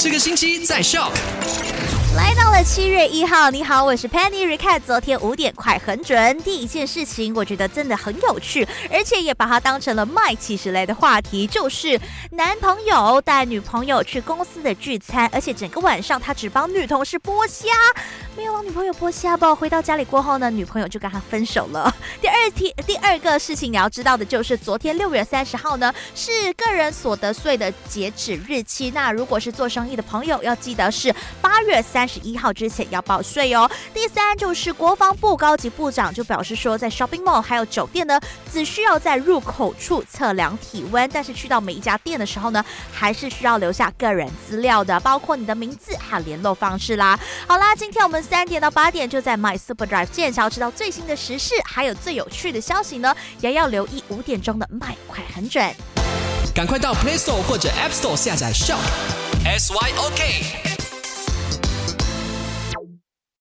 这个星期在 SYOK 来到了7月1号，你好，我是 Penny Ricad。 昨天5点快很准，第一件事情我觉得真的很有趣，而且也把它当成了麦起时来的话题，就是男朋友带女朋友去公司的聚餐，而且整个晚上他只帮女同事剥虾，没有帮女朋友剥虾吧。回到家里过后呢，女朋友就跟他分手了。第二个事情你要知道的就是昨天6月30号呢是个人所得税的截止日期，那如果是做生意的朋友要记得是8月31号之前要报税哦。第三就是国防部高级部长就表示说，在 shopping mall 还有酒店呢只需要在入口处测量体温，但是去到每一家店的时候呢还是需要留下个人资料的，包括你的名字还有联络方式啦。好啦，今天我们3点到8点就在 My Super Drive 见，想要知道最新的时事还有最有趣的消息呢，也要留意5点钟的麦快很准。赶快到 Play Store 或者 App Store 下载 SYOK SYOK。